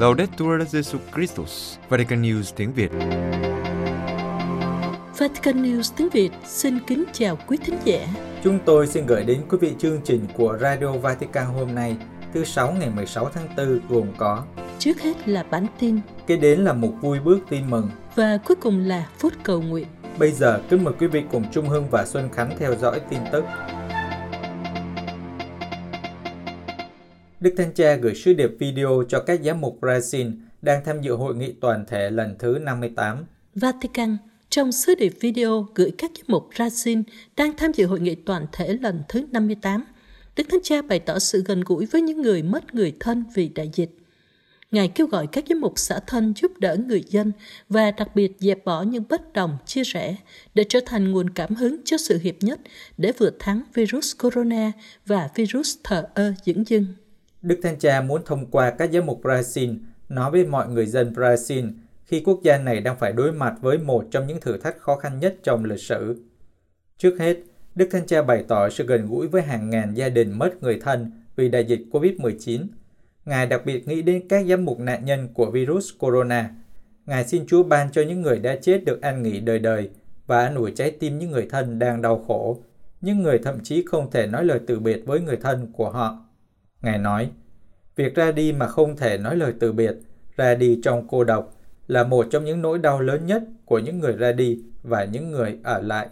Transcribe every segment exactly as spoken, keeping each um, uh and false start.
Laudetur Jesu Christus. Vatican News tiếng Việt. Vatican News tiếng Việt xin kính chào quý thính giả. Chúng tôi xin gửi đến quý vị chương trình của Radio Vatican hôm nay, thứ sáu ngày mười sáu tháng tư, gồm có: trước hết là bản tin, kế đến là một vui bước tin mừng, và cuối cùng là phút cầu nguyện. Bây giờ kính mời quý vị cùng Trung Hưng và Xuân Khánh theo dõi tin tức. Đức Thánh Cha gửi sứ điệp video cho các giám mục Brazil đang tham dự hội nghị toàn thể lần thứ năm mươi tám. Vatican, trong sứ điệp video gửi các giám mục Brazil đang tham dự hội nghị toàn thể lần thứ năm mươi tám, Đức Thánh Cha bày tỏ sự gần gũi với những người mất người thân vì đại dịch. Ngài kêu gọi các giám mục xả thân giúp đỡ người dân và đặc biệt dẹp bỏ những bất đồng, chia rẽ để trở thành nguồn cảm hứng cho sự hiệp nhất để vượt thắng virus corona và virus thờ ơ dưỡng dưng. Đức Thánh Cha muốn thông qua các giám mục Brazil nói với mọi người dân Brazil khi quốc gia này đang phải đối mặt với một trong những thử thách khó khăn nhất trong lịch sử. Trước hết, Đức Thánh Cha bày tỏ sự gần gũi với hàng ngàn gia đình mất người thân vì đại dịch covid mười chín. Ngài đặc biệt nghĩ đến các giám mục nạn nhân của virus corona. Ngài xin Chúa ban cho những người đã chết được an nghỉ đời đời và an ủi trái tim những người thân đang đau khổ, những người thậm chí không thể nói lời từ biệt với người thân của họ. Ngài nói, việc ra đi mà không thể nói lời từ biệt, ra đi trong cô độc là một trong những nỗi đau lớn nhất của những người ra đi và những người ở lại.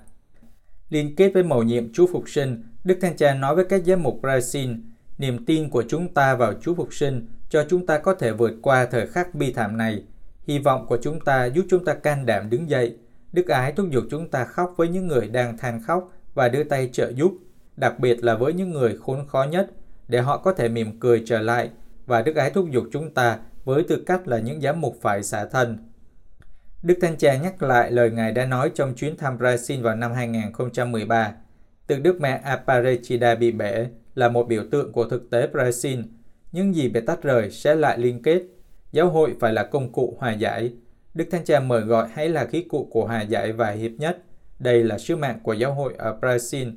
Liên kết với mầu nhiệm Chúa Phục Sinh, Đức Thánh Cha nói với các giám mục Brazil, niềm tin của chúng ta vào Chúa Phục Sinh cho chúng ta có thể vượt qua thời khắc bi thảm này. Hy vọng của chúng ta giúp chúng ta can đảm đứng dậy. Đức ái thúc giục chúng ta khóc với những người đang than khóc và đưa tay trợ giúp, đặc biệt là với những người khốn khó nhất, để họ có thể mỉm cười trở lại. Và Đức ái thúc giục chúng ta với tư cách là những giám mục phải xả thân. Đức Thánh Cha nhắc lại lời Ngài đã nói trong chuyến thăm Brazil vào năm hai không một ba. Tượng Đức Mẹ Aparecida bị bể là một biểu tượng của thực tế Brazil. Những gì bị tách rời sẽ lại liên kết. Giáo hội phải là công cụ hòa giải. Đức Thánh Cha mời gọi hãy là khí cụ của hòa giải và hiệp nhất. Đây là sứ mạng của giáo hội ở Brazil.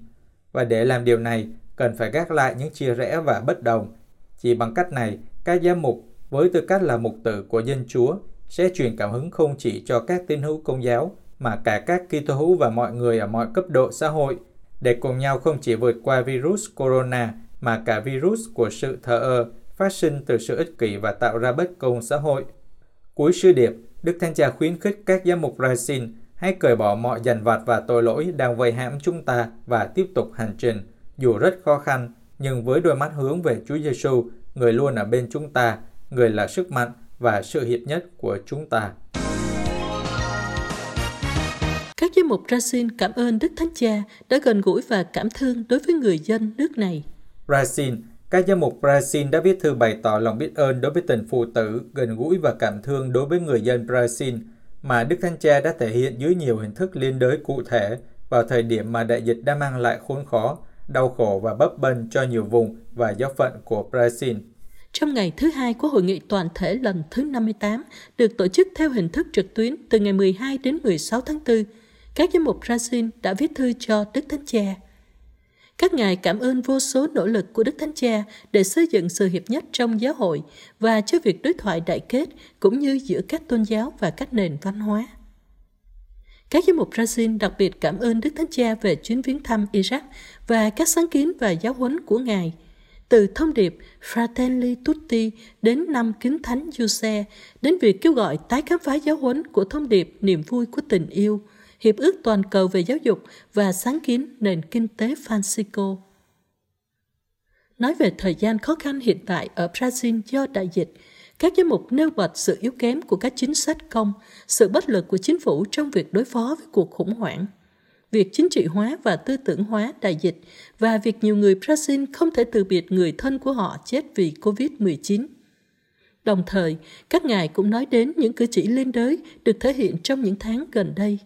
Và để làm điều này, cần phải gác lại những chia rẽ và bất đồng. Chỉ bằng cách này, các giám mục, với tư cách là mục tử của dân Chúa, sẽ truyền cảm hứng không chỉ cho các tín hữu Công giáo, mà cả các Kitô hữu và mọi người ở mọi cấp độ xã hội, để cùng nhau không chỉ vượt qua virus corona, mà cả virus của sự thờ ơ phát sinh từ sự ích kỷ và tạo ra bất công xã hội. Cuối sứ điệp, Đức Thánh Cha khuyến khích các giám mục Brazil hãy cởi bỏ mọi dằn vặt và tội lỗi đang vây hãm chúng ta và tiếp tục hành trình. Dù rất khó khăn, nhưng với đôi mắt hướng về Chúa Giêsu, người luôn ở bên chúng ta, người là sức mạnh và sự hiệp nhất của chúng ta. Các giám mục Brazil cảm ơn Đức Thánh Cha đã gần gũi và cảm thương đối với người dân nước này. Brazil, các giám mục Brazil đã viết thư bày tỏ lòng biết ơn đối với tình phụ tử, gần gũi và cảm thương đối với người dân Brazil mà Đức Thánh Cha đã thể hiện dưới nhiều hình thức liên đới cụ thể vào thời điểm mà đại dịch đã mang lại khốn khó, đau khổ và bấp bênh cho nhiều vùng và giáo phận của Brazil. Trong ngày thứ hai của hội nghị toàn thể lần thứ năm mươi tám, được tổ chức theo hình thức trực tuyến từ ngày mười hai đến mười sáu tháng tư, các giám mục Brazil đã viết thư cho Đức Thánh Cha. Các ngài cảm ơn vô số nỗ lực của Đức Thánh Cha để xây dựng sự hiệp nhất trong giáo hội và cho việc đối thoại đại kết cũng như giữa các tôn giáo và các nền văn hóa. Các giám mục Brazil đặc biệt cảm ơn Đức Thánh Cha về chuyến viếng thăm Iraq và các sáng kiến và giáo huấn của Ngài. Từ thông điệp Fratelli Tutti đến năm Kính Thánh Giuse, đến việc kêu gọi tái khám phá giáo huấn của thông điệp Niềm Vui Của Tình Yêu, Hiệp ước Toàn Cầu Về Giáo Dục và Sáng Kiến Nền Kinh Tế Francisco. Nói về thời gian khó khăn hiện tại ở Brazil do đại dịch, các giám mục nêu bật sự yếu kém của các chính sách công, sự bất lực của chính phủ trong việc đối phó với cuộc khủng hoảng, việc chính trị hóa và tư tưởng hóa đại dịch và việc nhiều người Brazil không thể từ biệt người thân của họ chết vì covid mười chín. Đồng thời, các ngài cũng nói đến những cử chỉ liên đới được thể hiện trong những tháng gần đây.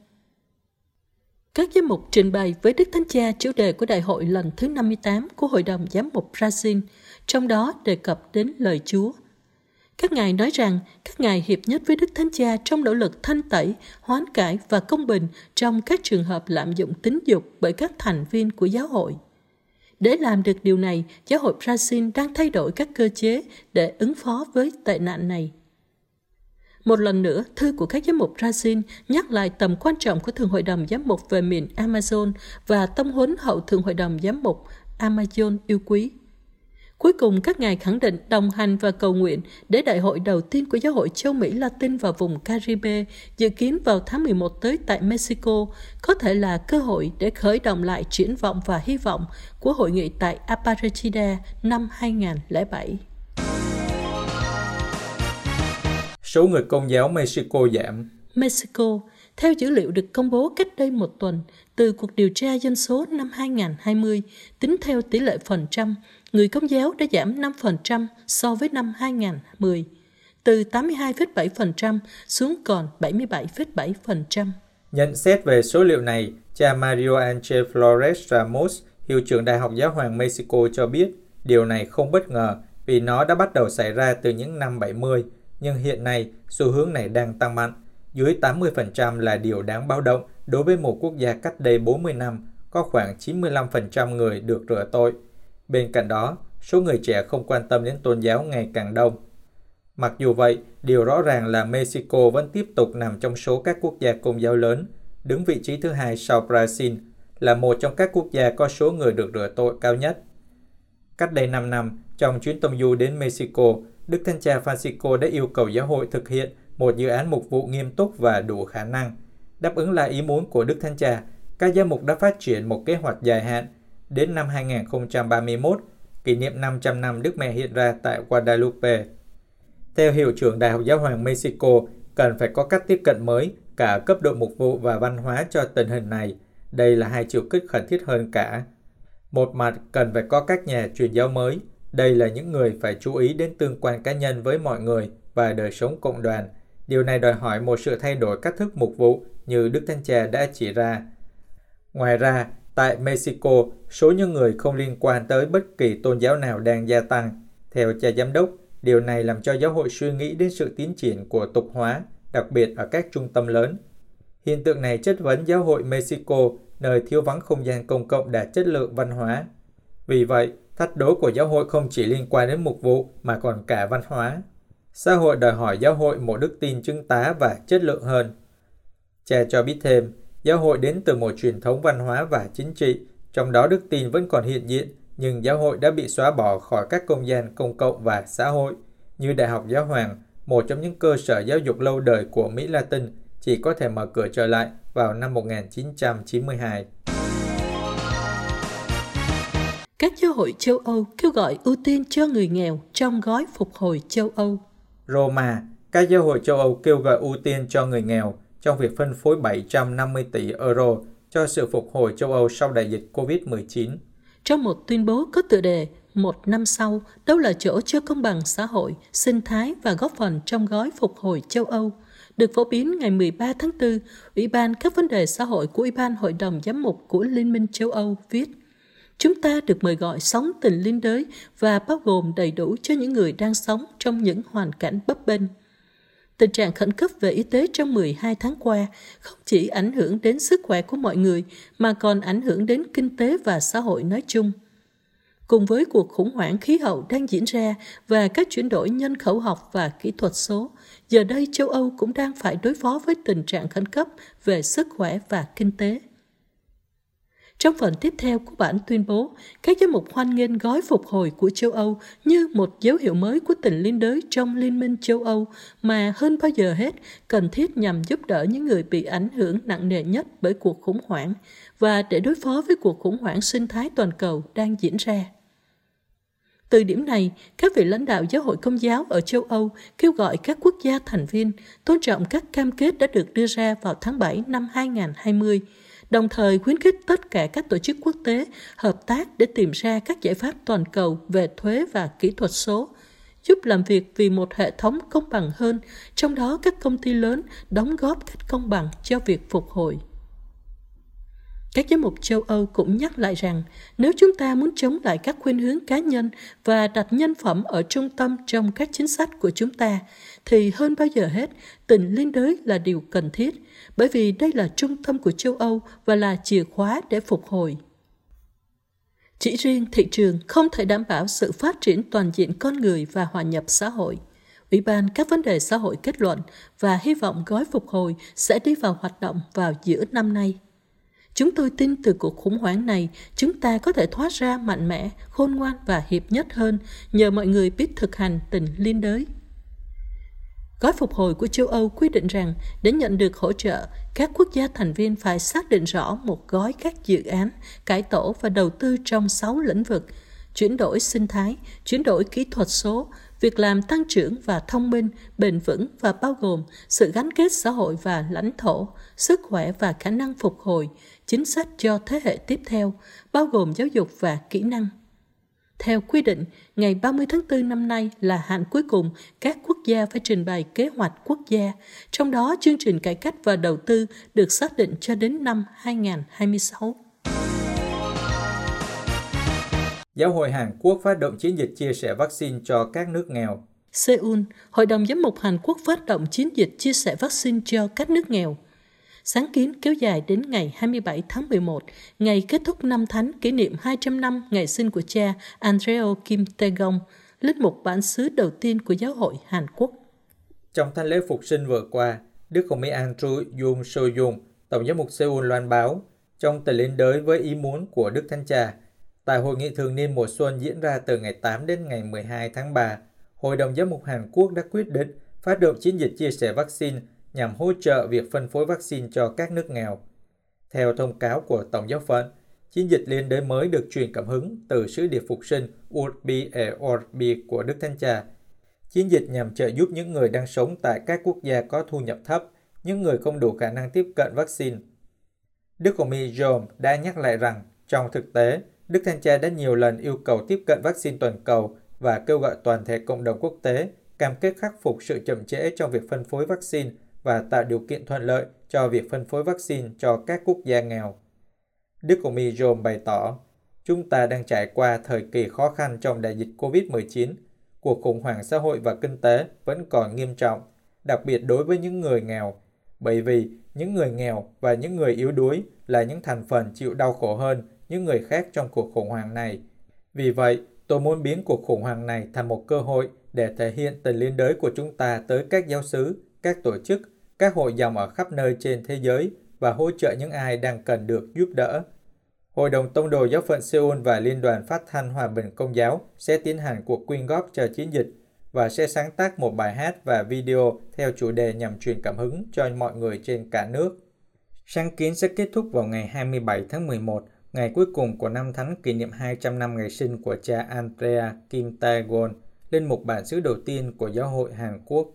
Các giám mục trình bày với Đức Thánh Cha chủ đề của Đại hội lần thứ năm mươi tám của Hội đồng Giám mục Brazil, trong đó đề cập đến lời Chúa. Các ngài nói rằng các ngài hiệp nhất với Đức Thánh Cha trong nỗ lực thanh tẩy, hoán cải và công bình trong các trường hợp lạm dụng tính dục bởi các thành viên của giáo hội. Để làm được điều này, giáo hội Brazil đang thay đổi các cơ chế để ứng phó với tệ nạn này. Một lần nữa, thư của các giám mục Brazil nhắc lại tầm quan trọng của Thượng hội đồng giám mục về miền Amazon và tông huấn hậu Thượng hội đồng giám mục Amazon yêu quý. Cuối cùng, các ngài khẳng định đồng hành và cầu nguyện để đại hội đầu tiên của Giáo hội châu Mỹ Latin và vùng Caribe dự kiến vào tháng mười một tới tại Mexico có thể là cơ hội để khởi động lại triển vọng và hy vọng của hội nghị tại Aparecida năm hai không không bảy. Số người Công giáo Mexico giảm. Mexico, theo dữ liệu được công bố cách đây một tuần, từ cuộc điều tra dân số năm hai không hai không, tính theo tỷ lệ phần trăm, người Công giáo đã giảm năm phần trăm so với năm hai không một không, từ tám mươi hai phẩy bảy phần trăm xuống còn bảy mươi bảy phẩy bảy phần trăm. Nhận xét về số liệu này, cha Mario Angel Flores Ramos, hiệu trưởng Đại học Giáo hoàng Mexico cho biết, điều này không bất ngờ vì nó đã bắt đầu xảy ra từ những năm bảy mươi, nhưng hiện nay xu hướng này đang tăng mạnh. Dưới tám mươi phần trăm là điều đáng báo động đối với một quốc gia cách đây bốn mươi năm, có khoảng chín mươi lăm phần trăm người được rửa tội. Bên cạnh đó, số người trẻ không quan tâm đến tôn giáo ngày càng đông. Mặc dù vậy, điều rõ ràng là Mexico vẫn tiếp tục nằm trong số các quốc gia Công giáo lớn, đứng vị trí thứ hai sau Brazil, là một trong các quốc gia có số người được rửa tội cao nhất. Cách đây năm năm, trong chuyến công du đến Mexico, Đức Thánh Cha Francisco đã yêu cầu giáo hội thực hiện một dự án mục vụ nghiêm túc và đủ khả năng. Đáp ứng là ý muốn của Đức Thánh Cha, các giám mục đã phát triển một kế hoạch dài hạn đến năm hai không ba mốt, kỷ niệm năm trăm năm Đức Mẹ hiện ra tại Guadalupe. Theo Hiệu trưởng Đại học Giáo hoàng Mexico, cần phải có cách tiếp cận mới, cả cấp độ mục vụ và văn hóa cho tình hình này. Đây là hai chiều kích khẩn thiết hơn cả. Một mặt, cần phải có các nhà truyền giáo mới. Đây là những người phải chú ý đến tương quan cá nhân với mọi người và đời sống cộng đoàn. Điều này đòi hỏi một sự thay đổi cách thức mục vụ như Đức Thánh Cha đã chỉ ra. Ngoài ra, tại Mexico, số những người không liên quan tới bất kỳ tôn giáo nào đang gia tăng. Theo cha giám đốc, điều này làm cho giáo hội suy nghĩ đến sự tiến triển của tục hóa, đặc biệt ở các trung tâm lớn. Hiện tượng này chất vấn giáo hội Mexico, nơi thiếu vắng không gian công cộng đạt chất lượng văn hóa. Vì vậy, thách đố của giáo hội không chỉ liên quan đến mục vụ mà còn cả văn hóa. Xã hội đòi hỏi giáo hội một đức tin chứng tá và chất lượng hơn. Cha cho biết thêm, giáo hội đến từ một truyền thống văn hóa và chính trị, trong đó đức tin vẫn còn hiện diện, nhưng giáo hội đã bị xóa bỏ khỏi các không gian công cộng và xã hội. Như Đại học Giáo hoàng, một trong những cơ sở giáo dục lâu đời của Mỹ Latin, chỉ có thể mở cửa trở lại vào năm một nghìn chín trăm chín mươi hai. Các giáo hội châu Âu kêu gọi ưu tiên cho người nghèo trong gói phục hồi châu Âu. Roma, các giáo hội châu Âu kêu gọi ưu tiên cho người nghèo trong việc phân phối bảy trăm năm mươi tỷ euro cho sự phục hồi châu Âu sau đại dịch covid mười chín. Trong một tuyên bố có tựa đề Một năm sau, đâu là chỗ cho công bằng xã hội, sinh thái và góp phần trong gói phục hồi châu Âu, được phổ biến ngày mười ba tháng tư, Ủy ban các vấn đề xã hội của Ủy ban Hội đồng Giám mục của Liên minh châu Âu viết: Chúng ta được mời gọi sống tình liên đới và bao gồm đầy đủ cho những người đang sống trong những hoàn cảnh bấp bênh. Tình trạng khẩn cấp về y tế trong mười hai tháng qua không chỉ ảnh hưởng đến sức khỏe của mọi người mà còn ảnh hưởng đến kinh tế và xã hội nói chung. Cùng với cuộc khủng hoảng khí hậu đang diễn ra và các chuyển đổi nhân khẩu học và kỹ thuật số, giờ đây châu Âu cũng đang phải đối phó với tình trạng khẩn cấp về sức khỏe và kinh tế. Trong phần tiếp theo của bản tuyên bố, các giám mục hoan nghênh gói phục hồi của châu Âu như một dấu hiệu mới của tình liên đới trong Liên minh châu Âu mà hơn bao giờ hết cần thiết nhằm giúp đỡ những người bị ảnh hưởng nặng nề nhất bởi cuộc khủng hoảng và để đối phó với cuộc khủng hoảng sinh thái toàn cầu đang diễn ra. Từ điểm này, các vị lãnh đạo giáo hội Công giáo ở châu Âu kêu gọi các quốc gia thành viên tôn trọng các cam kết đã được đưa ra vào tháng bảy năm hai không hai không, đồng thời khuyến khích tất cả các tổ chức quốc tế hợp tác để tìm ra các giải pháp toàn cầu về thuế và kỹ thuật số, giúp làm việc vì một hệ thống công bằng hơn, trong đó các công ty lớn đóng góp cách công bằng cho việc phục hồi. Các giám mục châu Âu cũng nhắc lại rằng, nếu chúng ta muốn chống lại các khuynh hướng cá nhân và đặt nhân phẩm ở trung tâm trong các chính sách của chúng ta, thì hơn bao giờ hết, tình liên đới là điều cần thiết, bởi vì đây là trung tâm của châu Âu và là chìa khóa để phục hồi. Chỉ riêng thị trường không thể đảm bảo sự phát triển toàn diện con người và hòa nhập xã hội. Ủy ban các vấn đề xã hội kết luận và hy vọng gói phục hồi sẽ đi vào hoạt động vào giữa năm nay. Chúng tôi tin từ cuộc khủng hoảng này, chúng ta có thể thoát ra mạnh mẽ, khôn ngoan và hiệp nhất hơn nhờ mọi người biết thực hành tình liên đới. Gói phục hồi của châu Âu quy định rằng để nhận được hỗ trợ, các quốc gia thành viên phải xác định rõ một gói các dự án, cải tổ và đầu tư trong sáu lĩnh vực: chuyển đổi sinh thái, chuyển đổi kỹ thuật số, việc làm tăng trưởng và thông minh, bền vững và bao gồm sự gắn kết xã hội và lãnh thổ, sức khỏe và khả năng phục hồi, chính sách cho thế hệ tiếp theo, bao gồm giáo dục và kỹ năng. Theo quy định, ngày ba mươi tháng tư năm nay là hạn cuối cùng các quốc gia phải trình bày kế hoạch quốc gia, trong đó chương trình cải cách và đầu tư được xác định cho đến năm hai không hai sáu. Giáo hội Hàn Quốc phát động chiến dịch chia sẻ vaccine cho các nước nghèo. Seoul, Hội đồng Giám mục Hàn Quốc phát động chiến dịch chia sẻ vaccine cho các nước nghèo. Sáng kiến kéo dài đến ngày hai mươi bảy tháng mười một, ngày kết thúc năm thánh kỷ niệm hai trăm năm ngày sinh của cha Andrew Kim Tae-gon, linh mục bản xứ đầu tiên của Giáo hội Hàn Quốc. Trong thánh lễ phục sinh vừa qua, Đức Hồng Y Andrew Jung So-jung, Tổng giám mục Seoul loan báo, trong tình liên đới với ý muốn của Đức Thánh Cha, tại hội nghị thường niên mùa xuân diễn ra từ ngày tám đến ngày mười hai tháng ba, Hội đồng Giám mục Hàn Quốc đã quyết định phát động chiến dịch chia sẻ vaccine nhằm hỗ trợ việc phân phối vaccine cho các nước nghèo. Theo thông cáo của Tổng giáo phận, chiến dịch liên đới mới được truyền cảm hứng từ sứ điệp phục sinh Urbi e Urbi của Đức Thánh Cha. Chiến dịch nhằm trợ giúp những người đang sống tại các quốc gia có thu nhập thấp, những người không đủ khả năng tiếp cận vaccine. Đức Hồng Y Jong đã nhắc lại rằng, trong thực tế, Đức Thánh Cha đã nhiều lần yêu cầu tiếp cận vaccine toàn cầu và kêu gọi toàn thể cộng đồng quốc tế cam kết khắc phục sự chậm trễ trong việc phân phối vaccine và tạo điều kiện thuận lợi cho việc phân phối vaccine cho các quốc gia nghèo. Đức Hồng Y Jong bày tỏ, chúng ta đang trải qua thời kỳ khó khăn trong đại dịch cô vít mười chín, cuộc khủng hoảng xã hội và kinh tế vẫn còn nghiêm trọng, đặc biệt đối với những người nghèo, bởi vì những người nghèo và những người yếu đuối là những thành phần chịu đau khổ hơn những người khác trong cuộc khủng hoảng này. Vì vậy, tôi muốn biến cuộc khủng hoảng này thành một cơ hội để thể hiện tình liên đới của chúng ta tới các giáo xứ, các tổ chức, các hội dòng ở khắp nơi trên thế giới và hỗ trợ những ai đang cần được giúp đỡ. Hội đồng Tông đồ Giáo phận Seoul và Liên đoàn Phát thanh Hòa bình Công giáo sẽ tiến hành cuộc quyên góp cho chiến dịch và sẽ sáng tác một bài hát và video theo chủ đề nhằm truyền cảm hứng cho mọi người trên cả nước. Sáng kiến sẽ kết thúc vào ngày hai mươi bảy tháng mười một, ngày cuối cùng của năm thánh kỷ niệm hai trăm năm ngày sinh của cha Andrea Kim Tae-gon, linh mục bản xứ đầu tiên của Giáo hội Hàn Quốc.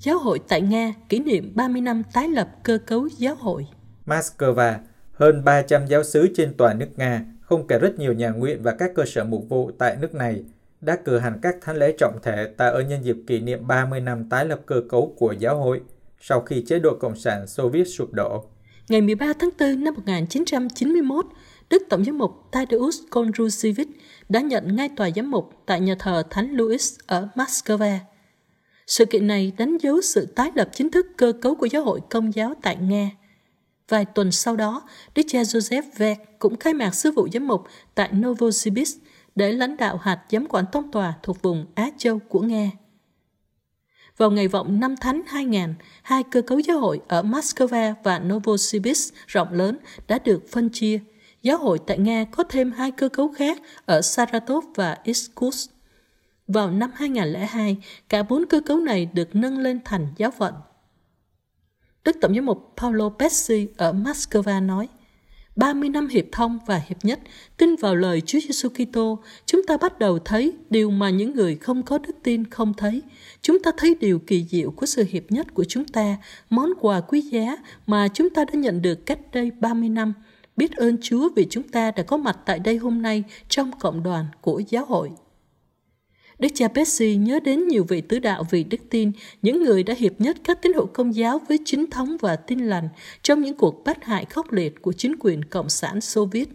Giáo hội tại Nga kỷ niệm ba mươi năm tái lập cơ cấu giáo hội. Moscow, hơn ba trăm giáo xứ trên toàn nước Nga, không kể rất nhiều nhà nguyện và các cơ sở mục vụ tại nước này, đã cử hành các thánh lễ trọng thể tại ở nhân dịp kỷ niệm ba mươi năm tái lập cơ cấu của giáo hội sau khi chế độ Cộng sản Xô Viết sụp đổ. Ngày mười ba tháng tư năm một nghìn chín trăm chín mươi mốt, Đức Tổng giám mục Tadeusz Kondrusiewicz đã nhận ngay tòa giám mục tại nhà thờ Thánh Louis ở Moscow. Sự kiện này đánh dấu sự tái lập chính thức cơ cấu của Giáo hội Công giáo tại Nga. Vài tuần sau đó, Đức cha Joseph Vec cũng khai mạc sứ vụ giám mục tại Novosibirsk để lãnh đạo hạt giám quản tông tòa thuộc vùng Á Châu của Nga. Vào ngày vọng năm Thánh hai không không không, hai cơ cấu giáo hội ở Moscow và Novosibirsk rộng lớn đã được phân chia. Giáo hội tại Nga có thêm hai cơ cấu khác ở Saratov và Irkutsk. Vào năm hai không không hai, cả bốn cơ cấu này được nâng lên thành giáo phận. Đức Tổng giám mục Paolo Pesci ở Moscow nói, ba mươi năm hiệp thông và hiệp nhất, tin vào lời Chúa Giêsu Kitô, chúng ta bắt đầu thấy điều mà những người không có đức tin không thấy. Chúng ta thấy điều kỳ diệu của sự hiệp nhất của chúng ta, món quà quý giá mà chúng ta đã nhận được cách đây ba mươi năm. Biết ơn Chúa vì chúng ta đã có mặt tại đây hôm nay trong cộng đoàn của giáo hội. Đức cha Pesci nhớ đến nhiều vị tứ đạo vì đức tin, những người đã hiệp nhất các tín hữu Công giáo với chính thống và tin lành trong những cuộc bắt hại khốc liệt của chính quyền Cộng sản Xô Viết.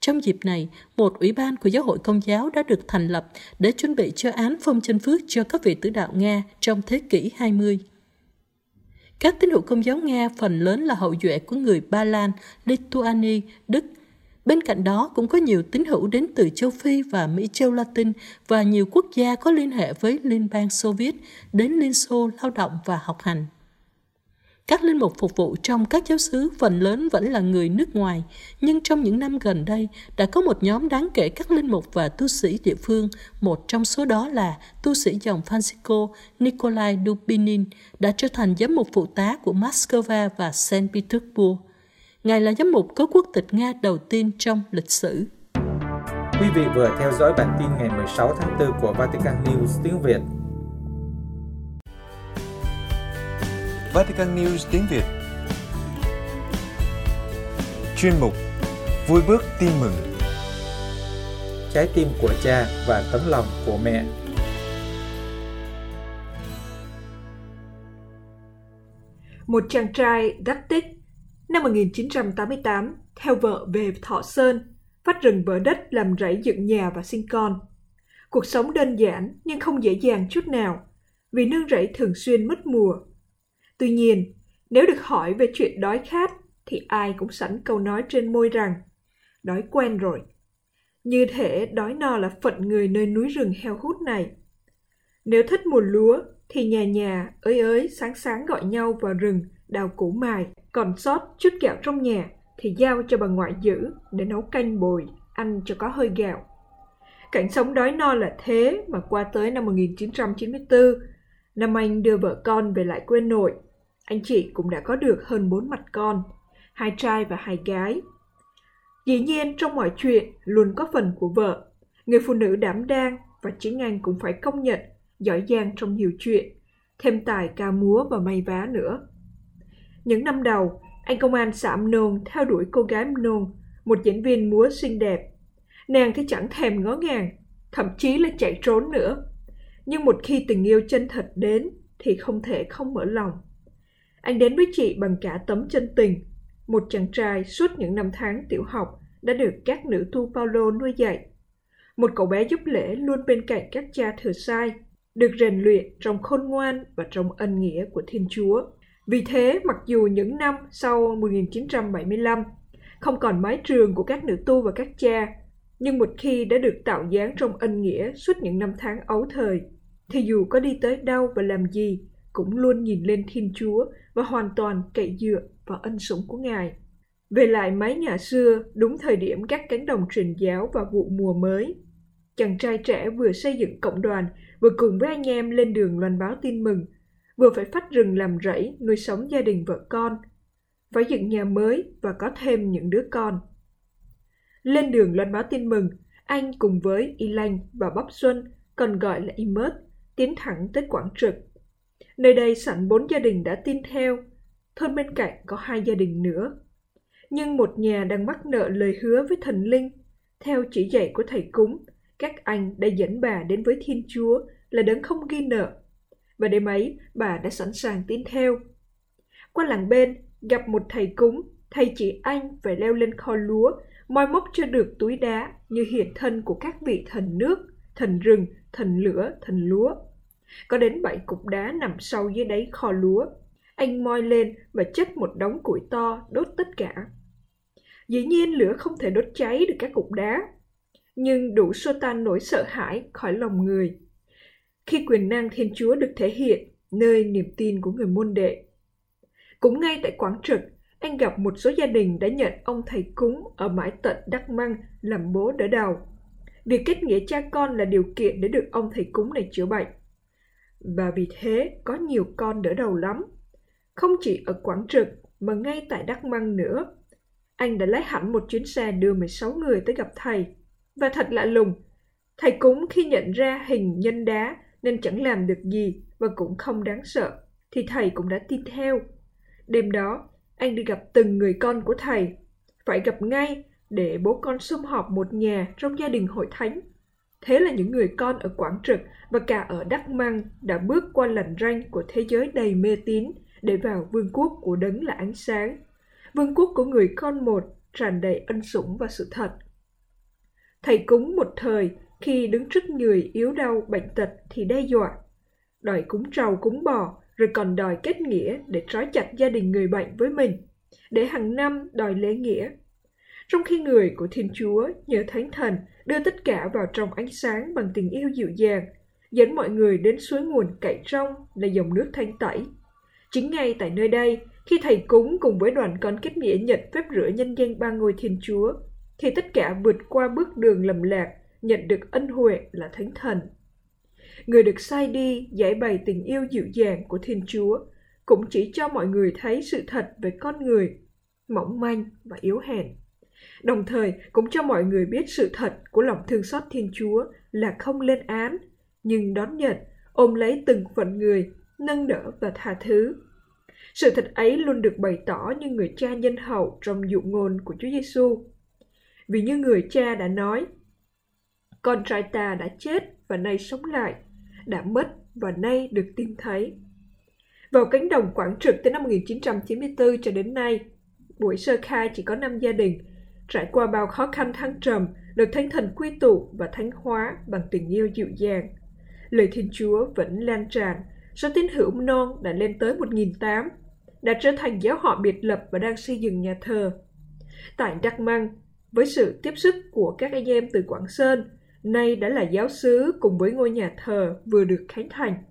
Trong dịp này, một ủy ban của Giáo hội Công giáo đã được thành lập để chuẩn bị cho án phong chân phước cho các vị tứ đạo Nga trong thế kỷ hai mươi. Các tín hữu Công giáo Nga phần lớn là hậu duệ của người Ba Lan, Lithuania, Đức. Bên cạnh đó, cũng có nhiều tín hữu đến từ châu Phi và Mỹ châu Latin và nhiều quốc gia có liên hệ với Liên bang Xô Viết đến Liên Xô lao động và học hành. Các linh mục phục vụ trong các giáo xứ phần lớn vẫn là người nước ngoài, nhưng trong những năm gần đây đã có một nhóm đáng kể các linh mục và tu sĩ địa phương, một trong số đó là tu sĩ dòng Francisco Nikolai Dubinin, đã trở thành giám mục phụ tá của Moscow và Saint Petersburg. Ngài là giám mục có quốc tịch Nga đầu tiên trong lịch sử. Quý vị vừa theo dõi bản tin ngày mười sáu tháng tư của Vatican News tiếng Việt. Vatican News tiếng Việt. Chuyên mục Vui bước tin mừng. Trái tim của cha và tấm lòng của mẹ. Một chàng trai đắc tích năm một nghìn chín trăm tám mươi tám theo vợ về Thọ Sơn, phát rừng vỡ đất làm rẫy dựng nhà và sinh con. Cuộc sống đơn giản nhưng không dễ dàng chút nào, vì nương rẫy thường xuyên mất mùa. Tuy nhiên, nếu được hỏi về chuyện đói khát, thì ai cũng sẵn câu nói trên môi rằng đói quen rồi. Như thể đói no là phận người nơi núi rừng heo hút này. Nếu thích mùa lúa, thì nhà nhà, ới ới, sáng sáng gọi nhau vào rừng, đào củ mài. Còn sót chút gạo trong nhà, thì giao cho bà ngoại giữ để nấu canh bồi, ăn cho có hơi gạo. Cảnh sống đói no là thế mà qua tới năm một nghìn chín trăm chín mươi tư, năm anh đưa vợ con về lại quê nội. Anh chị cũng đã có được hơn bốn mặt con, hai trai và hai gái. Dĩ nhiên trong mọi chuyện luôn có phần của vợ, người phụ nữ đảm đang và chính anh cũng phải công nhận giỏi giang trong nhiều chuyện, thêm tài ca múa và may vá nữa. Những năm đầu, anh công an xã Mnôn theo đuổi cô gái Mnôn, một diễn viên múa xinh đẹp. Nàng thì chẳng thèm ngó ngàng, thậm chí là chạy trốn nữa. Nhưng một khi tình yêu chân thật đến thì không thể không mở lòng. Anh đến với chị bằng cả tấm chân tình. Một chàng trai suốt những năm tháng tiểu học đã được các nữ tu Paulo nuôi dạy. Một cậu bé giúp lễ luôn bên cạnh các cha thừa sai, được rèn luyện trong khôn ngoan và trong ân nghĩa của Thiên Chúa. Vì thế, mặc dù những năm sau một nghìn chín trăm bảy mươi lăm, không còn mái trường của các nữ tu và các cha, nhưng một khi đã được tạo dáng trong ân nghĩa suốt những năm tháng ấu thời, thì dù có đi tới đâu và làm gì, cũng luôn nhìn lên Thiên Chúa và hoàn toàn cậy dựa vào ân sủng của Ngài. Về lại mái nhà xưa, đúng thời điểm các cánh đồng truyền giáo và vụ mùa mới, chàng trai trẻ vừa xây dựng cộng đoàn, vừa cùng với anh em lên đường loan báo tin mừng, vừa phải phát rừng làm rẫy nuôi sống gia đình vợ con, phải dựng nhà mới và có thêm những đứa con. Lên đường loan báo tin mừng, anh cùng với Y Lanh và Bắp Xuân, còn gọi là Y Mớt, tiến thẳng tới Quảng Trực. Nơi đây sẵn bốn gia đình đã tin theo, thôn bên cạnh có hai gia đình nữa. Nhưng một nhà đang mắc nợ lời hứa với thần linh. Theo chỉ dạy của thầy cúng, các anh đã dẫn bà đến với Thiên Chúa là đấng không ghi nợ. Và đêm ấy, bà đã sẵn sàng tin theo. Qua làng bên, gặp một thầy cúng, thầy chỉ anh phải leo lên kho lúa, moi móc cho được túi đá như hiện thân của các vị thần nước, thần rừng, thần lửa, thần lúa. Có đến bảy cục đá nằm sâu dưới đáy kho lúa. Anh moi lên và chất một đống củi to, đốt tất cả. Dĩ nhiên lửa không thể đốt cháy được các cục đá, nhưng đủ xua tan nỗi sợ hãi khỏi lòng người khi quyền năng Thiên Chúa được thể hiện nơi niềm tin của người môn đệ. Cũng ngay tại Quảng Trực, anh gặp một số gia đình đã nhận ông thầy cúng ở mãi tận Đắc Măng làm bố đỡ đầu. Việc kết nghĩa cha con là điều kiện để được ông thầy cúng này chữa bệnh. Và vì thế có nhiều con đỡ đầu lắm. Không chỉ ở Quảng Trực mà ngay tại Đắc Măng nữa. Anh đã lái hẳn một chuyến xe đưa mười sáu người tới gặp thầy. Và thật lạ lùng, thầy cúng khi nhận ra hình nhân đá nên chẳng làm được gì và cũng không đáng sợ, thì thầy cũng đã tin theo. Đêm đó, anh đi gặp từng người con của thầy. Phải gặp ngay để bố con sum họp một nhà trong gia đình hội thánh. Thế là những người con ở Quảng Trực và cả ở Đắc Măng đã bước qua lằn ranh của thế giới đầy mê tín để vào vương quốc của đấng là ánh sáng. Vương quốc của người con một tràn đầy ân sủng và sự thật. Thầy cúng một thời khi đứng trước người yếu đau bệnh tật thì đe dọa, đòi cúng trầu cúng bò, rồi còn đòi kết nghĩa để trói chặt gia đình người bệnh với mình, để hàng năm đòi lễ nghĩa. trong khi người của Thiên Chúa nhờ Thánh Thần đưa tất cả vào trong ánh sáng bằng tình yêu dịu dàng, dẫn mọi người đến suối nguồn cạn trong là dòng nước thanh tẩy. Chính ngay tại nơi đây, khi thầy cúng cùng với đoàn con kết nghĩa nhận phép rửa nhân danh ba ngôi Thiên Chúa, thì tất cả vượt qua bước đường lầm lạc, nhận được ân huệ là Thánh Thần. Người được sai đi giải bày tình yêu dịu dàng của Thiên Chúa cũng chỉ cho mọi người thấy sự thật về con người, mỏng manh và yếu hèn. Đồng thời cũng cho mọi người biết sự thật của lòng thương xót Thiên Chúa là không lên án, nhưng đón nhận, ôm lấy từng phận người, nâng đỡ và tha thứ. Sự thật ấy luôn được bày tỏ như người cha nhân hậu trong dụ ngôn của Chúa Giêsu. Vì như người cha đã nói, con trai ta đã chết và nay sống lại, đã mất và nay được tìm thấy. Vào cánh đồng Quảng Trực từ năm một nghìn chín trăm chín mươi tư cho đến nay, buổi sơ khai chỉ có năm gia đình, trải qua bao khó khăn thăng trầm, được Thánh Thần quy tụ và thánh hóa bằng tình yêu dịu dàng. Lời Thiên Chúa vẫn lan tràn, số tín hữu non đã lên tới một nghìn tám trăm, đã trở thành giáo họ biệt lập và đang xây dựng nhà thờ. Tại Đắk Măng, với sự tiếp sức của các anh em từ Quảng Sơn, nay đã là giáo xứ cùng với ngôi nhà thờ vừa được khánh thành.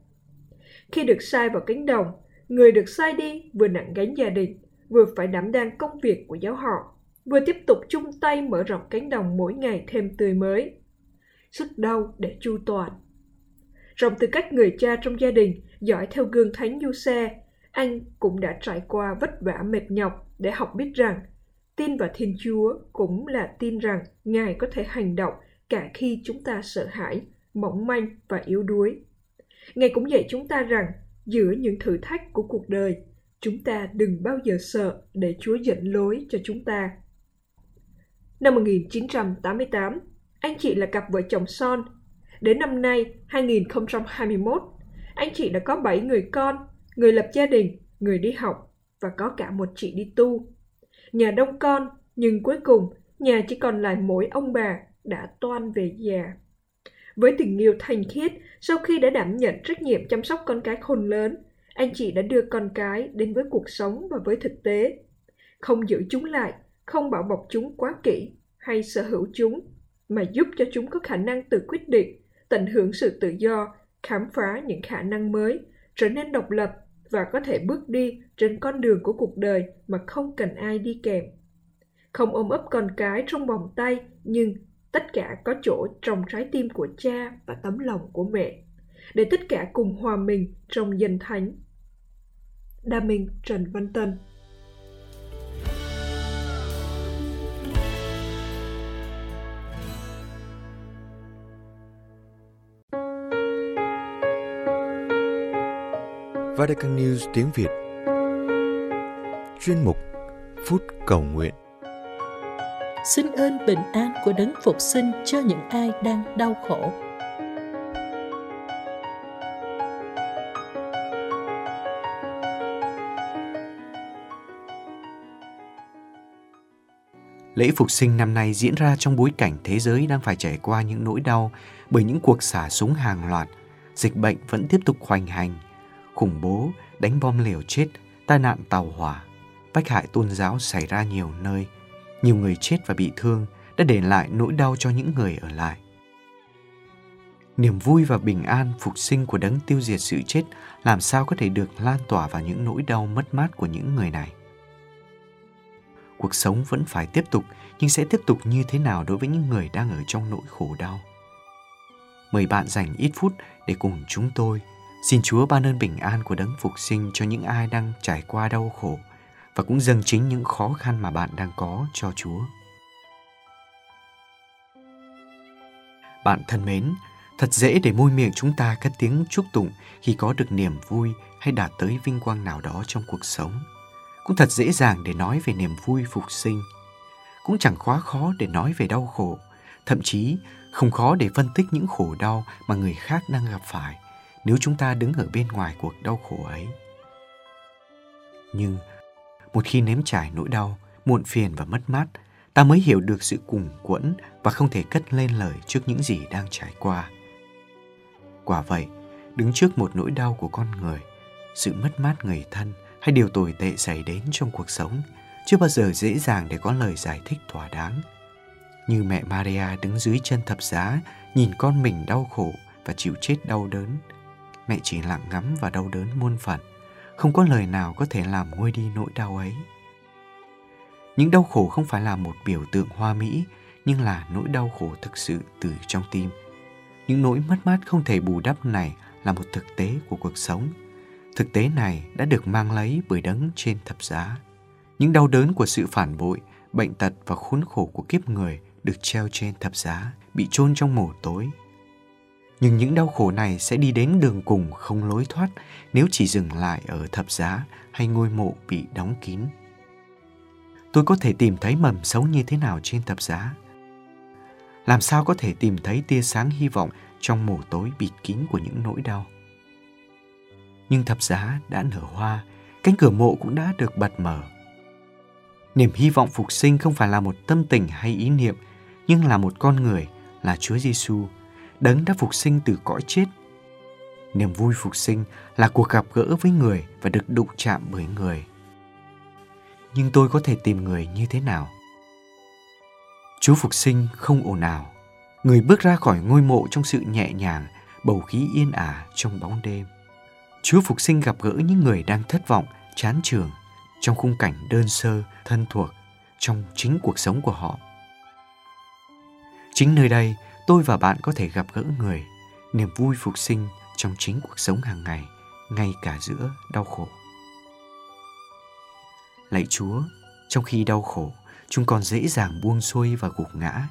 Khi được sai vào cánh đồng, người được sai đi vừa nặng gánh gia đình, vừa phải đảm đang công việc của giáo họ, vừa tiếp tục chung tay mở rộng cánh đồng mỗi ngày thêm tươi mới. Sức đâu để chu toàn. Trong tư cách người cha trong gia đình, dõi theo gương Thánh Giuse, anh cũng đã trải qua vất vả mệt nhọc để học biết rằng tin vào Thiên Chúa cũng là tin rằng Ngài có thể hành động cả khi chúng ta sợ hãi, mỏng manh và yếu đuối. Ngài cũng dạy chúng ta rằng giữa những thử thách của cuộc đời, chúng ta đừng bao giờ sợ để Chúa dẫn lối cho chúng ta. Năm một nghìn chín trăm tám mươi tám, anh chị là cặp vợ chồng son. Đến năm nay, hai nghìn không trăm hai mươi mốt, anh chị đã có bảy người con, người lập gia đình, người đi học và có cả một chị đi tu. Nhà đông con, nhưng cuối cùng nhà chỉ còn lại mỗi ông bà đã toan về già. Với tình yêu thanh khiết, sau khi đã đảm nhận trách nhiệm chăm sóc con cái khôn lớn, anh chị đã đưa con cái đến với cuộc sống và với thực tế. Không giữ chúng lại, không bảo bọc chúng quá kỹ hay sở hữu chúng, mà giúp cho chúng có khả năng tự quyết định, tận hưởng sự tự do, khám phá những khả năng mới, trở nên độc lập và có thể bước đi trên con đường của cuộc đời mà không cần ai đi kèm. Không ôm ấp con cái trong vòng tay, nhưng tất cả có chỗ trong trái tim của cha và tấm lòng của mẹ, để tất cả cùng hòa mình trong danh Thánh. Đa Minh Trần Văn Tân. Vatican News tiếng Việt. Chuyên mục Phút Cầu Nguyện. Xin ơn bình an của Đấng Phục Sinh cho những ai đang đau khổ. Lễ Phục Sinh năm nay diễn ra trong bối cảnh thế giới đang phải trải qua những nỗi đau bởi những cuộc xả súng hàng loạt, dịch bệnh vẫn tiếp tục hoành hành, khủng bố, đánh bom liều chết, tai nạn tàu hỏa, bách hại tôn giáo xảy ra nhiều nơi. Nhiều người chết và bị thương đã để lại nỗi đau cho những người ở lại. Niềm vui và bình an phục sinh của Đấng tiêu diệt sự chết làm sao có thể được lan tỏa vào những nỗi đau mất mát của những người này. Cuộc sống vẫn phải tiếp tục, nhưng sẽ tiếp tục như thế nào đối với những người đang ở trong nỗi khổ đau? Mời bạn dành ít phút để cùng chúng tôi xin Chúa ban ơn bình an của Đấng Phục Sinh cho những ai đang trải qua đau khổ, và cũng dâng chính những khó khăn mà bạn đang có cho Chúa. Bạn thân mến, thật dễ để môi miệng chúng ta cất tiếng chúc tụng khi có được niềm vui hay đạt tới vinh quang nào đó trong cuộc sống. Cũng thật dễ dàng để nói về niềm vui phục sinh. Cũng chẳng quá khó để nói về đau khổ, thậm chí không khó để phân tích những khổ đau mà người khác đang gặp phải nếu chúng ta đứng ở bên ngoài cuộc đau khổ ấy. Nhưng một khi nếm trải nỗi đau, muộn phiền và mất mát, ta mới hiểu được sự cùng quẫn và không thể cất lên lời trước những gì đang trải qua. Quả vậy, đứng trước một nỗi đau của con người, sự mất mát người thân hay điều tồi tệ xảy đến trong cuộc sống, chưa bao giờ dễ dàng để có lời giải thích thỏa đáng. Như mẹ Maria đứng dưới chân thập giá, nhìn con mình đau khổ và chịu chết đau đớn, mẹ chỉ lặng ngắm và đau đớn muôn phần, không có lời nào có thể làm nguôi đi nỗi đau ấy. Những đau khổ không phải là một biểu tượng hoa mỹ, nhưng là nỗi đau khổ thực sự từ trong tim. Những nỗi mất mát không thể bù đắp này là một thực tế của cuộc sống. Thực tế này đã được mang lấy bởi đấng trên thập giá. Những đau đớn của sự phản bội, bệnh tật và khốn khổ của kiếp người được treo trên thập giá, bị chôn trong mồ tối. Nhưng những đau khổ này sẽ đi đến đường cùng không lối thoát nếu chỉ dừng lại ở thập giá hay ngôi mộ bị đóng kín. Tôi có thể tìm thấy mầm sống như thế nào trên thập giá? Làm sao có thể tìm thấy tia sáng hy vọng trong mồ tối bịt kín của những nỗi đau? Nhưng thập giá đã nở hoa, cánh cửa mộ cũng đã được bật mở. Niềm hy vọng phục sinh không phải là một tâm tình hay ý niệm, nhưng là một con người, là Chúa Giêsu, đấng đã phục sinh từ cõi chết. Niềm vui phục sinh là cuộc gặp gỡ với người và được đụng chạm bởi người. Nhưng tôi có thể tìm người như thế nào? Chúa phục sinh không ồn ào. Người bước ra khỏi ngôi mộ trong sự nhẹ nhàng, bầu khí yên ả trong bóng đêm. Chúa phục sinh gặp gỡ những người đang thất vọng, chán chường, trong khung cảnh đơn sơ, thân thuộc, trong chính cuộc sống của họ. Chính nơi đây, tôi và bạn có thể gặp gỡ người, niềm vui phục sinh trong chính cuộc sống hàng ngày, ngay cả giữa đau khổ. Lạy Chúa, trong khi đau khổ, chúng con dễ dàng buông xuôi và gục ngã.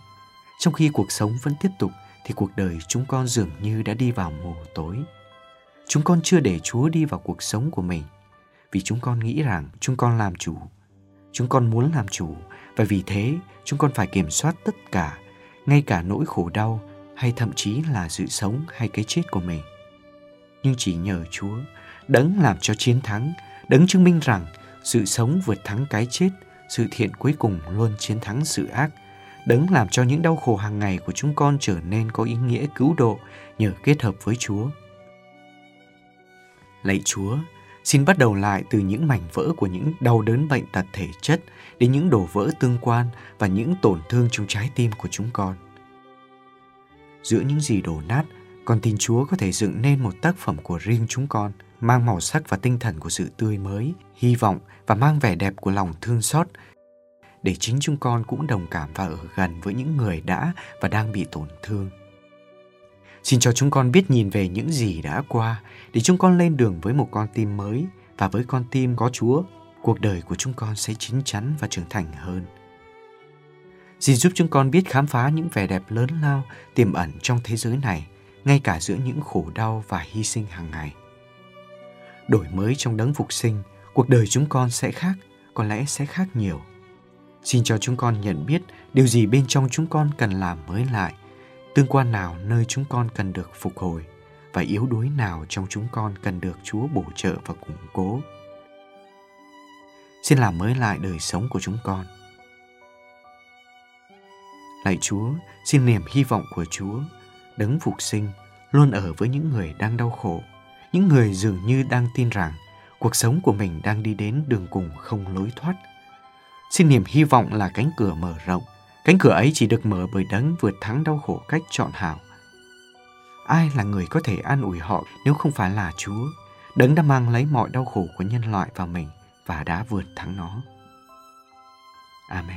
Trong khi cuộc sống vẫn tiếp tục, thì cuộc đời chúng con dường như đã đi vào mồ tối. Chúng con chưa để Chúa đi vào cuộc sống của mình, vì chúng con nghĩ rằng chúng con làm chủ. Chúng con muốn làm chủ, và vì thế chúng con phải kiểm soát tất cả, ngay cả nỗi khổ đau hay thậm chí là sự sống hay cái chết của mình. Nhưng chỉ nhờ Chúa, đấng làm cho chiến thắng, đấng chứng minh rằng sự sống vượt thắng cái chết, sự thiện cuối cùng luôn chiến thắng sự ác, đấng làm cho những đau khổ hàng ngày của chúng con trở nên có ý nghĩa cứu độ nhờ kết hợp với Chúa. Lạy Chúa, xin bắt đầu lại từ những mảnh vỡ của những đau đớn bệnh tật thể chất đến những đổ vỡ tương quan và những tổn thương trong trái tim của chúng con. Giữa những gì đổ nát, con tin Chúa có thể dựng nên một tác phẩm của riêng chúng con, mang màu sắc và tinh thần của sự tươi mới, hy vọng và mang vẻ đẹp của lòng thương xót, để chính chúng con cũng đồng cảm và ở gần với những người đã và đang bị tổn thương. Xin cho chúng con biết nhìn về những gì đã qua, để chúng con lên đường với một con tim mới, và với con tim có Chúa, cuộc đời của chúng con sẽ chín chắn và trưởng thành hơn. Xin giúp chúng con biết khám phá những vẻ đẹp lớn lao tiềm ẩn trong thế giới này, ngay cả giữa những khổ đau và hy sinh hàng ngày. Đổi mới trong đấng phục sinh, cuộc đời chúng con sẽ khác, có lẽ sẽ khác nhiều. Xin cho chúng con nhận biết điều gì bên trong chúng con cần làm mới lại, tương quan nào nơi chúng con cần được phục hồi, và yếu đuối nào trong chúng con cần được Chúa bổ trợ và củng cố. Xin làm mới lại đời sống của chúng con. Lạy Chúa, xin niềm hy vọng của Chúa, đấng phục sinh, luôn ở với những người đang đau khổ, những người dường như đang tin rằng cuộc sống của mình đang đi đến đường cùng không lối thoát. Xin niềm hy vọng là cánh cửa mở rộng. Cánh cửa ấy chỉ được mở bởi đấng vượt thắng đau khổ cách trọn hảo. Ai là người có thể an ủi họ nếu không phải là Chúa, đấng đã mang lấy mọi đau khổ của nhân loại vào mình và đã vượt thắng nó. Amen.